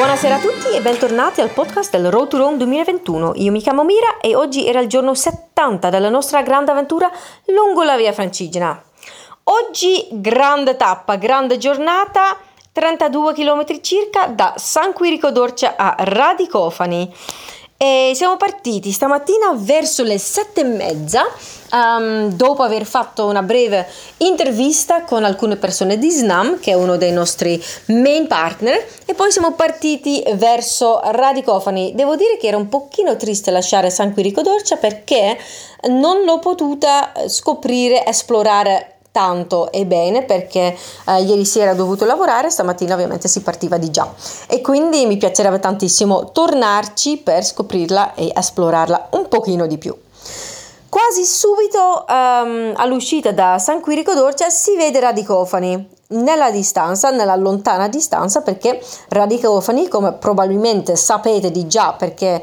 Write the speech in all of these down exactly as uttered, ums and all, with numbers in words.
Buonasera a tutti e bentornati al podcast del Road to Rome duemilaventuno. Io mi chiamo Mira e oggi era il giorno settanta della nostra grande avventura lungo la Via Francigena. Oggi grande tappa, grande giornata, trentadue chilometri circa da San Quirico d'Orcia a Radicofani. E siamo partiti stamattina verso le sette e mezza, um, dopo aver fatto una breve intervista con alcune persone di SNAM, che è uno dei nostri main partner, e poi siamo partiti verso Radicofani. Devo dire che era un pochino triste lasciare San Quirico d'Orcia perché non l'ho potuta scoprire, esplorare tanto e bene, perché eh, ieri sera ho dovuto lavorare, stamattina ovviamente si partiva di già e quindi mi piacerebbe tantissimo tornarci per scoprirla e esplorarla un pochino di più. Quasi subito um, all'uscita da San Quirico d'Orcia si vede Radicofani nella distanza, nella lontana distanza, perché Radicofani, come probabilmente sapete di già, perché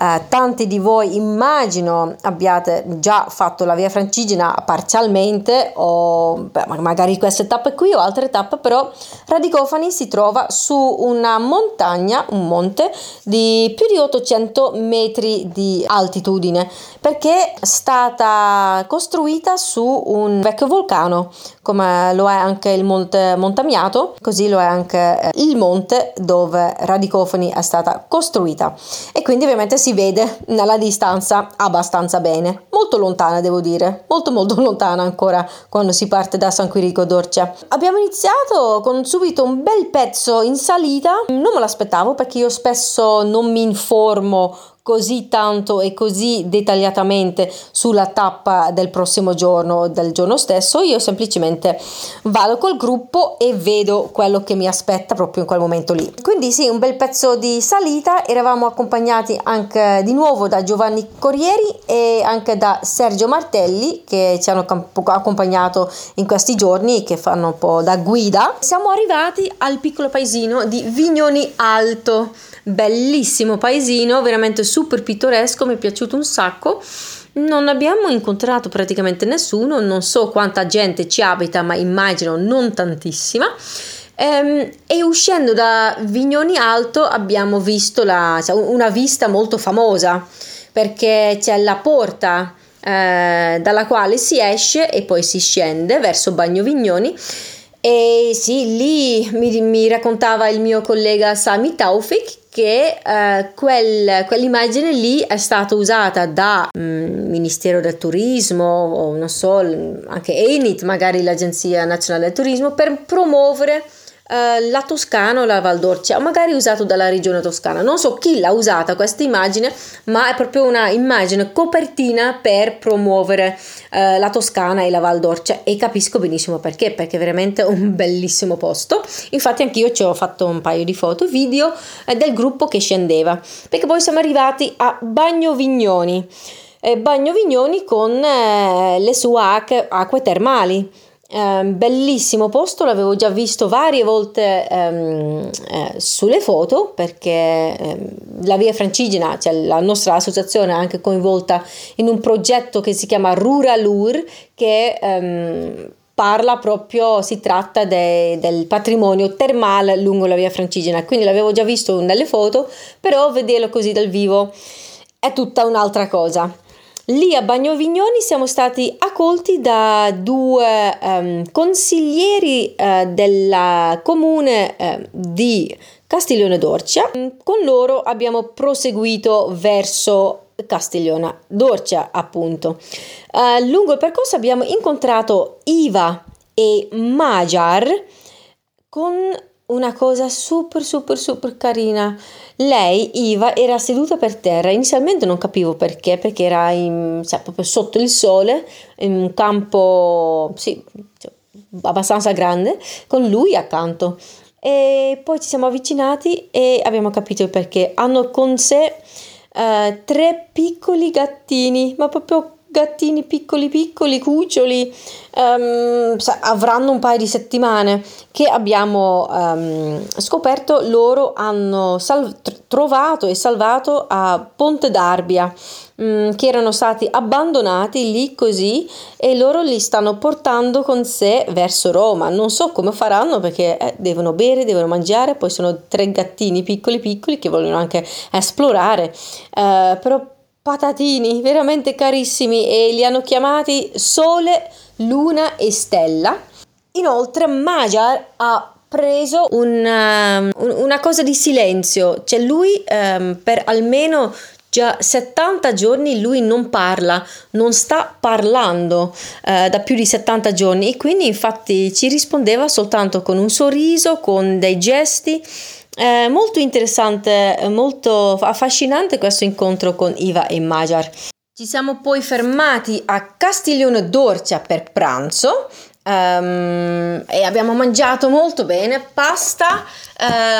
eh, tanti di voi immagino abbiate già fatto la Via Francigena parzialmente, o beh, magari queste tappe qui o altre tappe, però Radicofani si trova su una montagna, un monte di più di ottocento metri di altitudine, perché è stata costruita su un vecchio vulcano, come lo è anche il monte Monte Amiato, così lo è anche il monte dove Radicofani è stata costruita, e quindi ovviamente si vede nella distanza abbastanza bene, molto lontana devo dire, molto molto lontana ancora quando si parte da San Quirico d'Orcia. Abbiamo iniziato con subito un bel pezzo in salita, non me l'aspettavo perché io spesso non mi informo così tanto e così dettagliatamente sulla tappa del prossimo giorno, del giorno stesso. Io semplicemente vado col gruppo e vedo quello che mi aspetta proprio in quel momento lì. Quindi sì, un bel pezzo di salita, eravamo accompagnati anche di nuovo da Giovanni Corrieri e anche da Sergio Martelli, che ci hanno accompagnato in questi giorni, che fanno un po' da guida. Siamo arrivati al piccolo paesino di Vignoni Alto, bellissimo paesino, veramente super pittoresco, mi è piaciuto un sacco. Non abbiamo incontrato praticamente nessuno, non so quanta gente ci abita, ma immagino non tantissima. E uscendo da Vignoni Alto abbiamo visto la, cioè una vista molto famosa, perché c'è la porta eh, dalla quale si esce e poi si scende verso Bagno Vignoni. E sì, lì mi, mi raccontava il mio collega Sami Taufik che eh, quel, quell'immagine lì è stata usata da mm, Ministero del Turismo, o non so, anche E N I T, magari l'Agenzia Nazionale del Turismo, per promuovere eh, la Toscana o la Val d'Orcia, magari usato dalla regione toscana. Non so chi l'ha usata questa immagine, ma è proprio una immagine copertina per promuovere eh, la Toscana e la Val d'Orcia, e capisco benissimo perché, perché è veramente un bellissimo posto. Infatti anch'io ci ho fatto un paio di foto e video eh, del gruppo che scendeva, perché poi siamo arrivati a Bagno Vignoni, eh, Bagno Vignoni con eh, le sue acque, acque termali. Eh, bellissimo posto, l'avevo già visto varie volte ehm, eh, sulle foto, perché ehm, la Via Francigena, cioè la nostra associazione, è anche coinvolta in un progetto che si chiama Ruralur, che ehm, parla proprio, si tratta de, del patrimonio termale lungo la Via Francigena, quindi l'avevo già visto nelle foto, però vederlo così dal vivo è tutta un'altra cosa. Lì a Bagno Vignoni siamo stati accolti da due um, consiglieri uh, del comune uh, di Castiglione d'Orcia. Con loro abbiamo proseguito verso Castiglione d'Orcia, appunto. Uh, lungo il percorso abbiamo incontrato Iva e Maiar con una cosa super super super carina. Lei, Iva, era seduta per terra, inizialmente non capivo perché, perché era in, cioè, proprio sotto il sole, in un campo sì, cioè, abbastanza grande, con lui accanto. E poi ci siamo avvicinati e abbiamo capito il perché. Hanno con sé uh, tre piccoli gattini, ma proprio gattini piccoli piccoli, cuccioli, um, avranno un paio di settimane, che abbiamo um, scoperto loro hanno sal- trovato e salvato a Ponte d'Arbia, um, che erano stati abbandonati lì così, e loro li stanno portando con sé verso Roma. Non so come faranno, perché eh, devono bere, devono mangiare, poi sono tre gattini piccoli piccoli che vogliono anche esplorare, uh, però patatini veramente carissimi, e li hanno chiamati Sole, Luna e Stella. Inoltre Maiar ha preso una, una cosa di silenzio, cioè lui um, per almeno già settanta giorni lui non parla, non sta parlando eh, da più di settanta giorni, e quindi infatti ci rispondeva soltanto con un sorriso, con dei gesti. Eh, molto interessante, molto affascinante questo incontro con Iva e Maiar. Ci siamo poi fermati a Castiglione d'Orcia per pranzo. Um, e abbiamo mangiato molto bene, pasta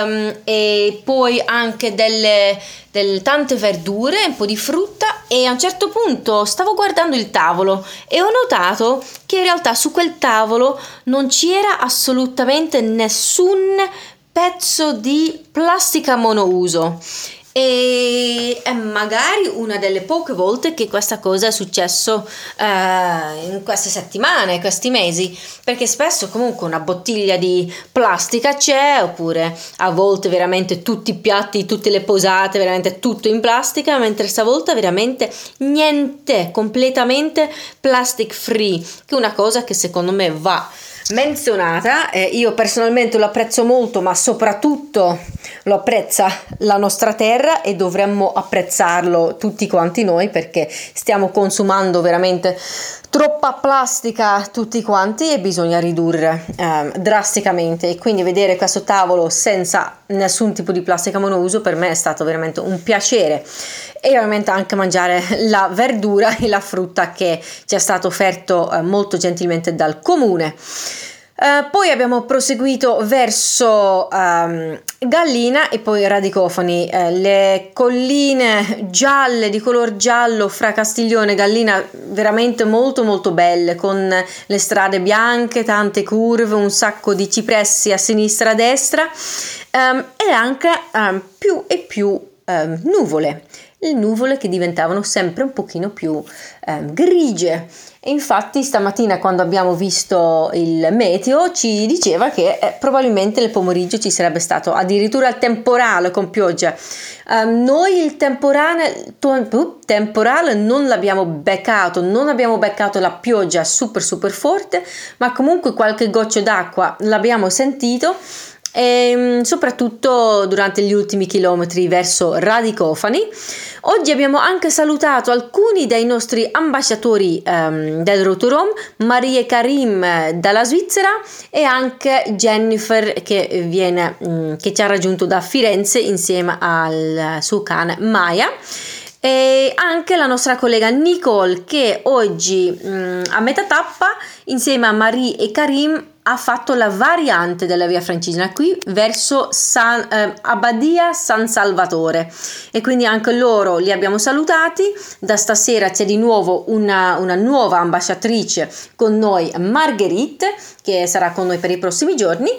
um, e poi anche delle, delle tante verdure, un po' di frutta, e a un certo punto stavo guardando il tavolo e ho notato che in realtà su quel tavolo non c'era assolutamente nessun pezzo di plastica monouso. E è magari una delle poche volte che questa cosa è successo eh, in queste settimane, questi mesi, perché spesso comunque una bottiglia di plastica c'è, oppure a volte veramente tutti i piatti, tutte le posate, veramente tutto in plastica, mentre stavolta veramente niente, completamente plastic free, che è una cosa che secondo me va menzionata. Eh, io personalmente lo apprezzo molto, ma soprattutto lo apprezza la nostra terra, e dovremmo apprezzarlo tutti quanti noi, perché stiamo consumando veramente troppa plastica tutti quanti, e bisogna ridurre eh, drasticamente. E quindi vedere questo tavolo senza nessun tipo di plastica monouso per me è stato veramente un piacere, e ovviamente anche mangiare la verdura e la frutta che ci è stato offerto eh, molto gentilmente dal comune. Uh, poi abbiamo proseguito verso um, Gallina e poi Radicofani, uh, le colline gialle, di color giallo, fra Castiglione e Gallina, veramente molto molto belle, con le strade bianche, tante curve, un sacco di cipressi a sinistra e a destra, um, e anche um, più e più um, nuvole, le nuvole che diventavano sempre un pochino più um, grigie. E infatti stamattina, quando abbiamo visto il meteo, ci diceva che eh, probabilmente nel pomeriggio ci sarebbe stato addirittura il temporale con pioggia. Um, noi il temporale, temporale non l'abbiamo beccato, non abbiamo beccato la pioggia super super forte, ma comunque qualche goccia d'acqua l'abbiamo sentito, e soprattutto durante gli ultimi chilometri verso Radicofani. Oggi abbiamo anche salutato alcuni dei nostri ambasciatori um, del Rotorom, Marie e Karim dalla Svizzera, e anche Jennifer che, viene, um, che ci ha raggiunto da Firenze insieme al suo cane Maya, e anche la nostra collega Nicole, che oggi um, a metà tappa insieme a Marie e Karim ha fatto la variante della Via Francigena qui verso San, eh, Abbadia San Salvatore, e quindi anche loro li abbiamo salutati. Da stasera c'è di nuovo una, una nuova ambasciatrice con noi, Marguerite, che sarà con noi per i prossimi giorni.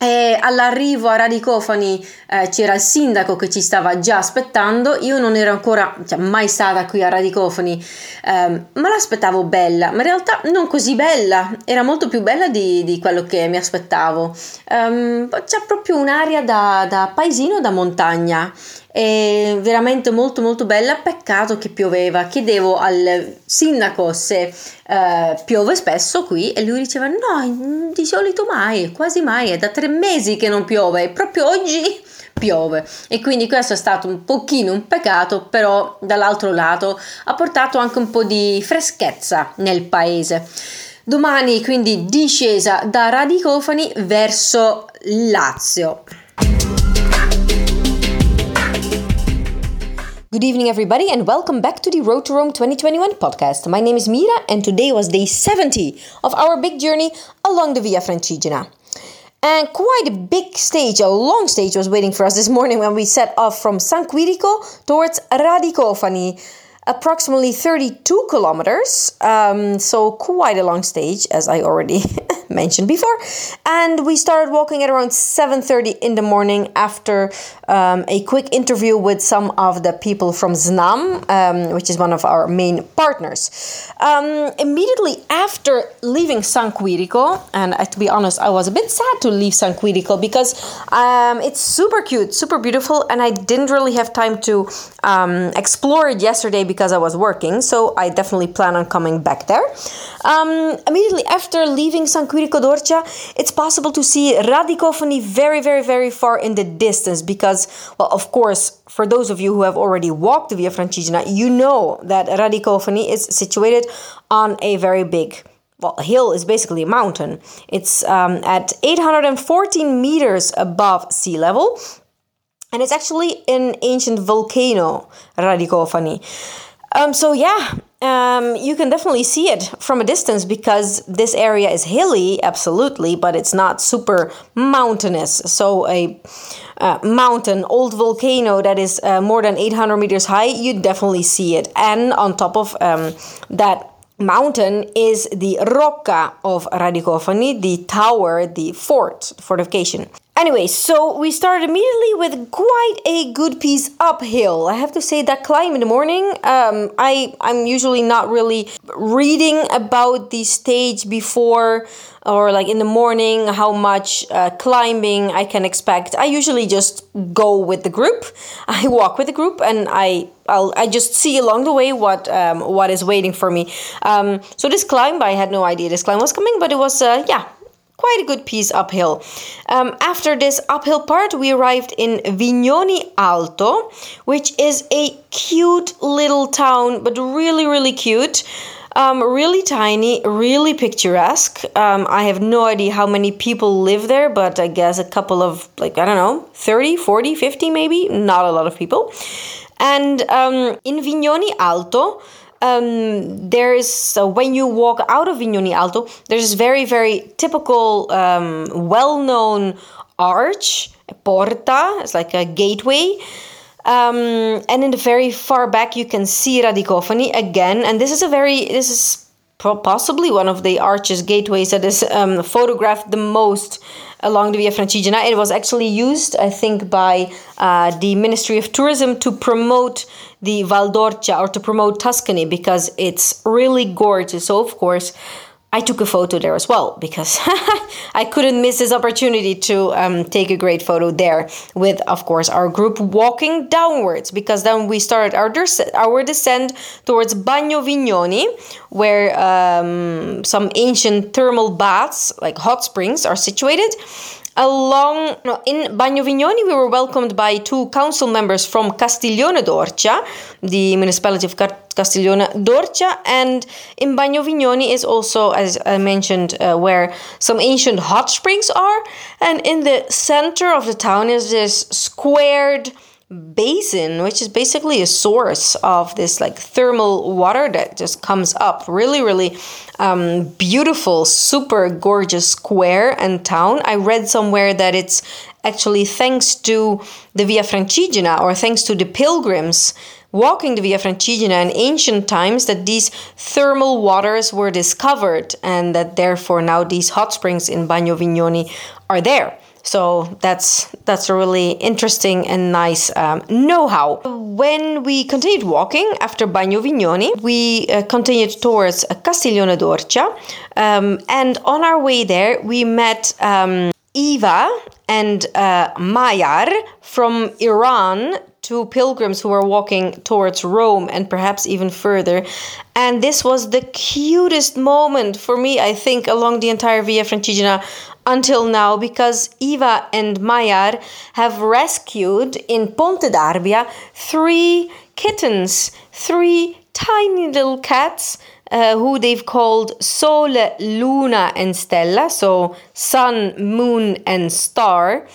E all'arrivo a Radicofani eh, c'era il sindaco che ci stava già aspettando. Io non ero ancora cioè, mai stata qui a Radicofani, ehm, ma l'aspettavo bella, ma in realtà non così bella, era molto più bella di, di quello che mi aspettavo. Ehm, c'è proprio un'area da, da paesino, da montagna, è veramente molto molto bella. Peccato che pioveva. Chiedevo al sindaco se eh, piove spesso qui, e lui diceva no, di solito mai, quasi mai, è da tre mesi che non piove, e proprio oggi piove. E quindi questo è stato un pochino un peccato, però dall'altro lato ha portato anche un po' di freschezza nel paese. Domani quindi discesa da Radicofani verso Lazio. Good evening everybody, and welcome back to the Road to Rome twenty twenty-one podcast. My name is Mira, and today was day seventy of our big journey along the Via Francigena. And quite a big stage, a long stage was waiting for us this morning when we set off from San Quirico towards Radicofani. approximately thirty-two kilometers, um, so quite a long stage, as I already mentioned before. And we started walking at around seven thirty in the morning after um, a quick interview with some of the people from SNAM, um, which is one of our main partners. Um, immediately after leaving San Quirico, and uh, to be honest, I was a bit sad to leave San Quirico because um, it's super cute, super beautiful, and I didn't really have time to um, explore it yesterday because I was working, so I definitely plan on coming back there. Um, immediately after leaving San Quirico d'Orcia, it's possible to see Radicofani very, very, very far in the distance because, well, of course, for those of you who have already walked the Via Francigena, you know that Radicofani is situated on a very big, well, a hill is basically a mountain. It's um, at eight hundred fourteen meters above sea level, and it's actually an ancient volcano, Radicofani. Um, so yeah, um, you can definitely see it from a distance because this area is hilly, absolutely, but it's not super mountainous. So a uh, mountain, old volcano that is uh, more than eight hundred meters high, you definitely see it. And on top of um, that mountain is the Rocca of Radicofani, the tower, the fort, fortification. Anyway, so we started immediately with quite a good piece uphill. I have to say that climb in the morning, um, I, I'm usually not really reading about the stage before or like in the morning, how much uh, climbing I can expect. I usually just go with the group. I walk with the group and I I'll, I just see along the way what um, what is waiting for me. Um, so this climb, I had no idea this climb was coming, but it was, uh, yeah, quite a good piece uphill. Um, after this uphill part, we arrived in Vignoni Alto, which is a cute little town, but really, really cute. Um, really tiny, really picturesque. Um, I have no idea how many people live there, but I guess a couple of, like, I don't know, thirty, forty, fifty maybe. Not a lot of people. And um, in Vignoni Alto, Um, there is, so when you walk out of Vignoni Alto, there's this very, very typical, um, well-known arch, porta, it's like a gateway. Um, and in the very far back, you can see Radicofani again. And this is a very, this is possibly one of the arches, gateways that is um, photographed the most along the Via Francigena. It was actually used, I think, by uh, the Ministry of Tourism to promote the Val d'Orcia or to promote Tuscany because it's really gorgeous. So, of course, I took a photo there as well because I couldn't miss this opportunity to um, take a great photo there with, of course, our group walking downwards because then we started our, des- our descent towards Bagno Vignoni, where um, some ancient thermal baths, like hot springs, are situated. Along in Bagno Vignoni, we were welcomed by two council members from Castiglione d'Orcia, the municipality of Castiglione d'Orcia, and in Bagno Vignoni is also, as I mentioned, uh, where some ancient hot springs are, and in the center of the town is this squared basin, which is basically a source of this like thermal water that just comes up. Really, really um, beautiful, super gorgeous square and town. I read somewhere that it's actually thanks to the Via Francigena or thanks to the pilgrims walking the Via Francigena in ancient times that these thermal waters were discovered and that therefore now these hot springs in Bagno Vignoni are there. So that's that's a really interesting and nice um, know-how. When we continued walking after Bagno Vignoni, we uh, continued towards Castiglione d'Orcia. Um, and on our way there, we met um, Iva and uh, Maiar from Iran, two pilgrims who were walking towards Rome and perhaps even further. And this was the cutest moment for me, I think, along the entire Via Francigena until now, because Iva and Maiar have rescued in Ponte d'Arbia three kittens, three tiny little cats uh, who they've called Sole, Luna and Stella, so Sun, Moon and Star.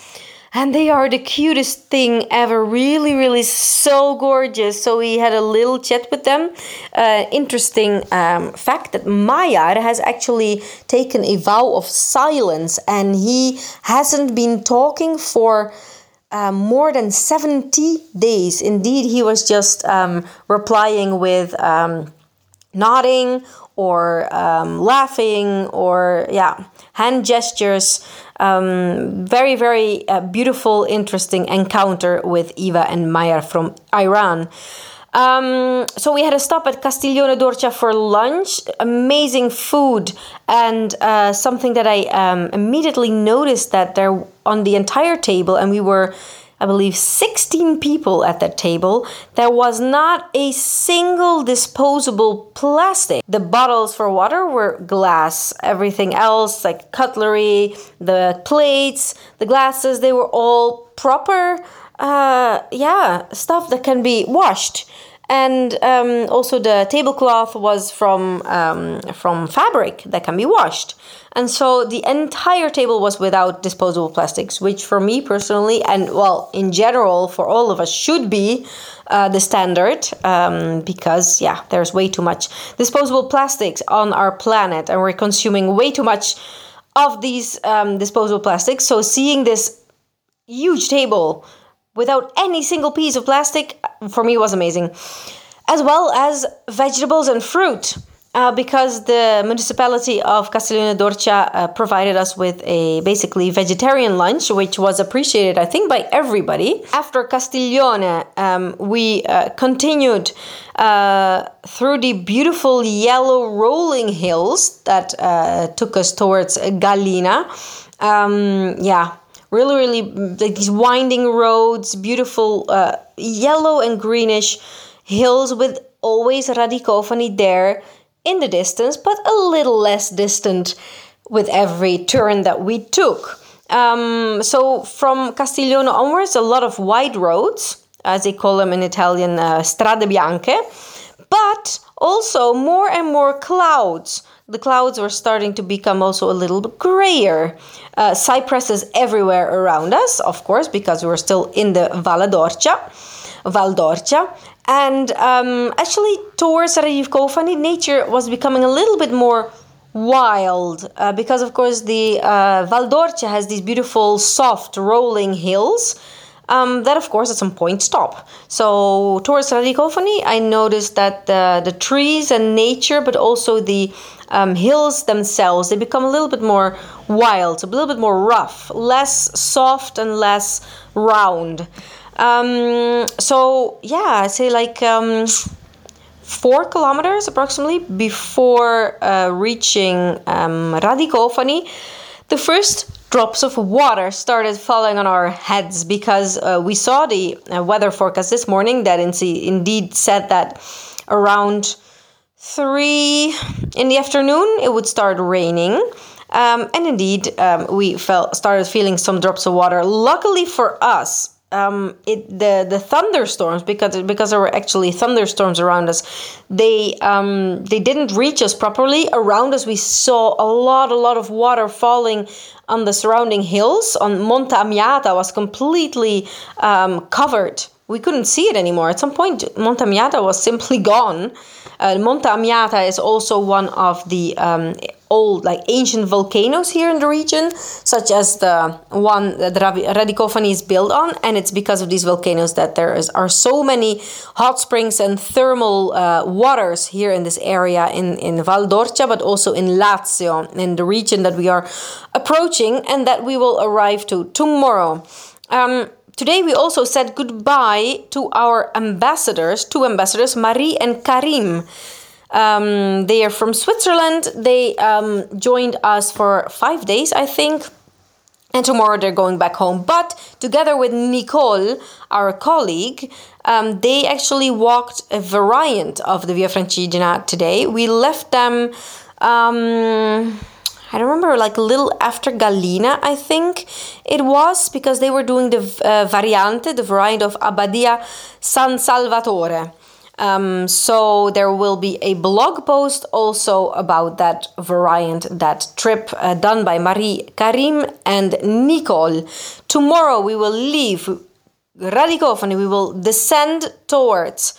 And they are the cutest thing ever. Really, really so gorgeous. So we had a little chat with them. Uh, interesting um, fact that Maiar has actually taken a vow of silence. And he hasn't been talking for um, more than seventy days. Indeed, he was just um, replying with um, nodding or um, laughing or, yeah, hand gestures. Um, very, very uh, beautiful, interesting encounter with Iva and Maiar from Iran. Um, so we had a stop at Castiglione d'Orcia for lunch. Amazing food, and uh, something that I um, immediately noticed that there on the entire table, and we were, I believe, sixteen people at that table, there was not a single disposable plastic. The bottles for water were glass. Everything else, like cutlery, the plates, the glasses, they were all proper uh yeah stuff that can be washed. And um also the tablecloth was from um from fabric that can be washed. And so the entire table was without disposable plastics, which for me personally, and well, in general for all of us, should be uh the standard, um because yeah, there's way too much disposable plastics on our planet, and we're consuming way too much of these um disposable plastics. So seeing this huge table without any single piece of plastic, for me, was amazing. As well as vegetables and fruit, uh, because the municipality of Castiglione d'Orcia uh, provided us with a basically vegetarian lunch, which was appreciated, I think, by everybody. After Castiglione, um, we uh, continued uh, through the beautiful yellow rolling hills that uh, took us towards Gallina. Um, yeah. Really, really, like these winding roads, beautiful uh, yellow and greenish hills with always Radicofani there in the distance, but a little less distant with every turn that we took. Um, so from Castiglione onwards, a lot of wide roads, as they call them in Italian, uh, strade bianche, but also more and more clouds. The clouds were starting to become also a little bit grayer. Uh, cypresses everywhere around us, of course, because we were still in the Val d'Orcia, Val d'Orcia. And um, actually, towards Radicofani, nature was becoming a little bit more wild, uh, because, of course, the uh, Val d'Orcia has these beautiful, soft, rolling hills um, that, of course, at some point stop. So towards Radicofani, I noticed that the, the trees and nature, but also the Um, hills themselves, they become a little bit more wild, a little bit more rough, less soft and less round. Um, so yeah, I say like um, four kilometers approximately before uh, reaching um, Radicofani, the first drops of water started falling on our heads, because uh, we saw the uh, weather forecast this morning that in- indeed said that around three in the afternoon it would start raining, um, and indeed um, we felt started feeling some drops of water. Luckily for us, um, it the the thunderstorms, because because there were actually thunderstorms around us, they um, they didn't reach us properly. Around us we saw a lot a lot of water falling on the surrounding hills. On Monte Amiata was completely um, covered. We couldn't see it anymore. At some point, Monte Amiata was simply gone. Uh, Monte Amiata is also one of the um, old, like ancient volcanoes here in the region, such as the one that Radicofani is built on. And it's because of these volcanoes that there is, are so many hot springs and thermal uh, waters here in this area, in, in Val d'Orcia, but also in Lazio, in the region that we are approaching and that we will arrive to tomorrow. Um, Today we also said goodbye to our ambassadors, two ambassadors, Marie and Karim. Um, they are from Switzerland. They um, joined us for five days, I think. And tomorrow they're going back home. But together with Nicole, our colleague, um, they actually walked a variant of the Via Francigena today. We left them, um... I remember like a little after Gallina, I think it was, because they were doing the uh, variante, the variant of Abbadia San Salvatore. Um, so there will be a blog post also about that variant, that trip uh, done by Marie, Karim and Nicole. Tomorrow we will leave Radicofani, we will descend towards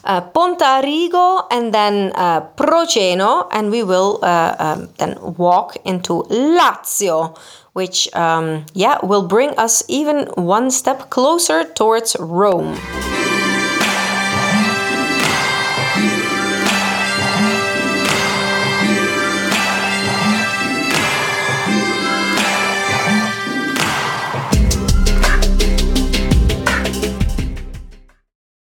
Uh, Pontarigo and then uh, Proceno, and we will uh, um, then walk into Lazio, which, um, yeah, will bring us even one step closer towards Rome.